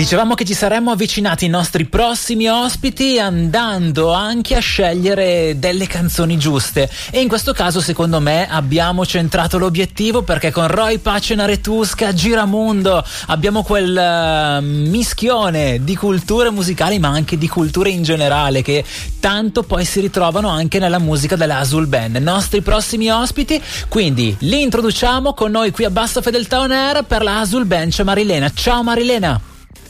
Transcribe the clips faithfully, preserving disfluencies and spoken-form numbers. Dicevamo che ci saremmo avvicinati ai nostri prossimi ospiti andando anche a scegliere delle canzoni giuste, e in questo caso secondo me abbiamo centrato l'obiettivo, perché con Roy Pace Naretusca, Giramondo, abbiamo quel uh, mischione di culture musicali ma anche di culture in generale che tanto poi si ritrovano anche nella musica della Azul Band. I nostri prossimi ospiti quindi li introduciamo con noi qui a Bassa Fedeltà On Air. Per la Azul Band c'è Marilena. Ciao Marilena.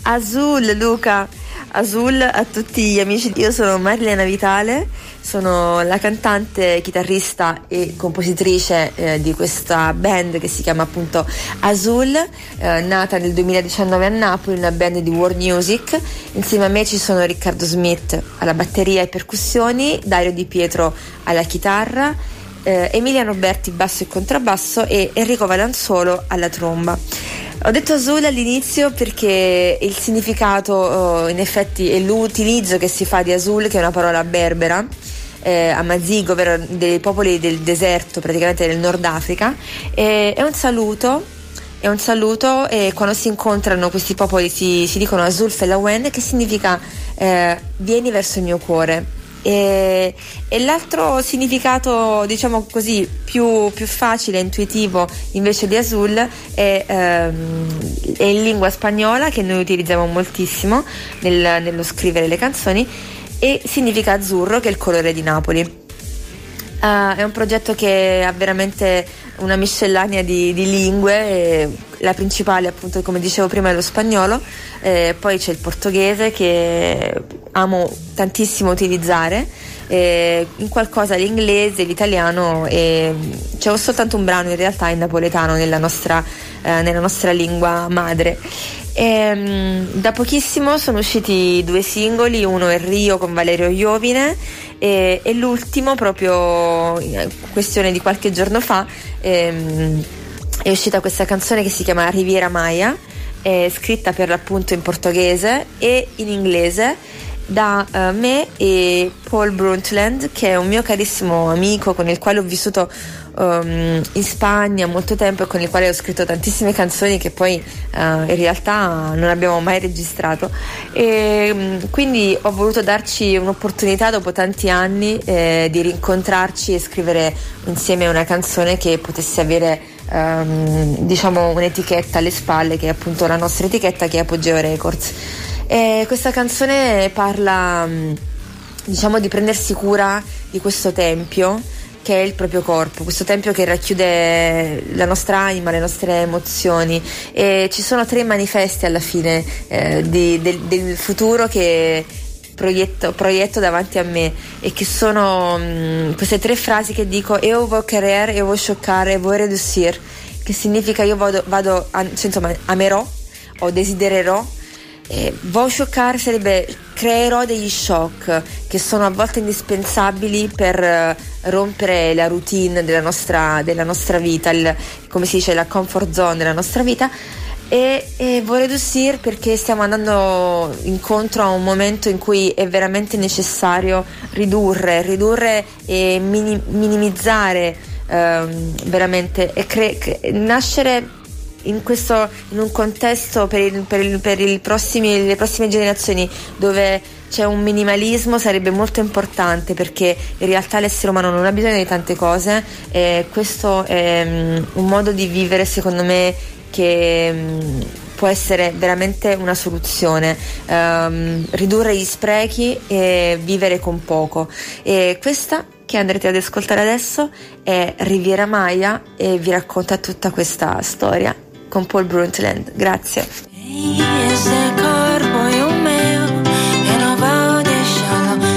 Azul, Luca, Azul a tutti gli amici. Io sono Marilena Vitale, sono la cantante, chitarrista e compositrice eh, di questa band che si chiama appunto Azul, eh, nata nel duemiladiciannove a Napoli, una band di world music. Insieme a me ci sono Riccardo Smith alla batteria e percussioni, Dario Di Pietro alla chitarra, eh, Emiliano Berti basso e contrabbasso e Enrico Valanzuolo alla tromba. Ho detto Azul all'inizio perché il significato oh, in effetti è l'utilizzo che si fa di Azul, che è una parola berbera, eh, amazigo, ovvero dei popoli del deserto, praticamente del Nord Africa, e, è un saluto, è un saluto e quando si incontrano questi popoli si, si dicono Azul Felawen, che significa eh, vieni verso il mio cuore. E, e l'altro significato, diciamo così, più, più facile e intuitivo invece di Azul è, ehm, è in lingua spagnola, che noi utilizziamo moltissimo nel, nello scrivere le canzoni, e significa azzurro, che è il colore di Napoli. Uh, è un progetto che ha veramente una miscellanea di, di lingue, e la principale appunto, come dicevo prima, è lo spagnolo, eh, poi c'è il portoghese che amo tantissimo utilizzare, eh, in qualcosa l'inglese, l'italiano, e c'è soltanto un brano in realtà in napoletano nella nostra, eh, nella nostra lingua madre. E, da pochissimo sono usciti due singoli, uno è Rio con Valerio Iovine e, e l'ultimo proprio in questione di qualche giorno fa ehm, è uscita questa canzone che si chiama Riviera Maya, eh, scritta per l'appunto in portoghese e in inglese da eh, me e Paul Bruntland, che è un mio carissimo amico con il quale ho vissuto Um, in Spagna molto tempo e con il quale ho scritto tantissime canzoni che poi uh, in realtà non abbiamo mai registrato, e um, quindi ho voluto darci un'opportunità dopo tanti anni eh, di rincontrarci e scrivere insieme una canzone che potesse avere um, diciamo un'etichetta alle spalle, che è appunto la nostra etichetta, che è Apogeo Records. E questa canzone parla um, diciamo di prendersi cura di questo tempio che è il proprio corpo, questo tempio che racchiude la nostra anima, le nostre emozioni, e ci sono tre manifesti alla fine eh, di, del, del futuro che proietto, proietto davanti a me, e che sono mh, queste tre frasi che dico: io voglio creare, io voglio scioccare, io voglio reducir, che significa io vado, vado a, cioè, insomma, amerò o desidererò. Eh, voglio scioccare sarebbe creerò degli shock, che sono a volte indispensabili per eh, rompere la routine della nostra, della nostra vita, il, come si dice, la comfort zone della nostra vita, e, e vorrei reducir perché stiamo andando incontro a un momento in cui è veramente necessario ridurre, ridurre e minim, minimizzare ehm, veramente e cre- nascere in questo, in un contesto per, il, per, il, per il prossimi, le prossime generazioni, dove c'è un minimalismo, sarebbe molto importante, perché in realtà l'essere umano non ha bisogno di tante cose, e questo è un modo di vivere secondo me che può essere veramente una soluzione, um, ridurre gli sprechi e vivere con poco. E questa che andrete ad ascoltare adesso è Riviera Maya, e vi racconta tutta questa storia con Paul Bruntland. Grazie.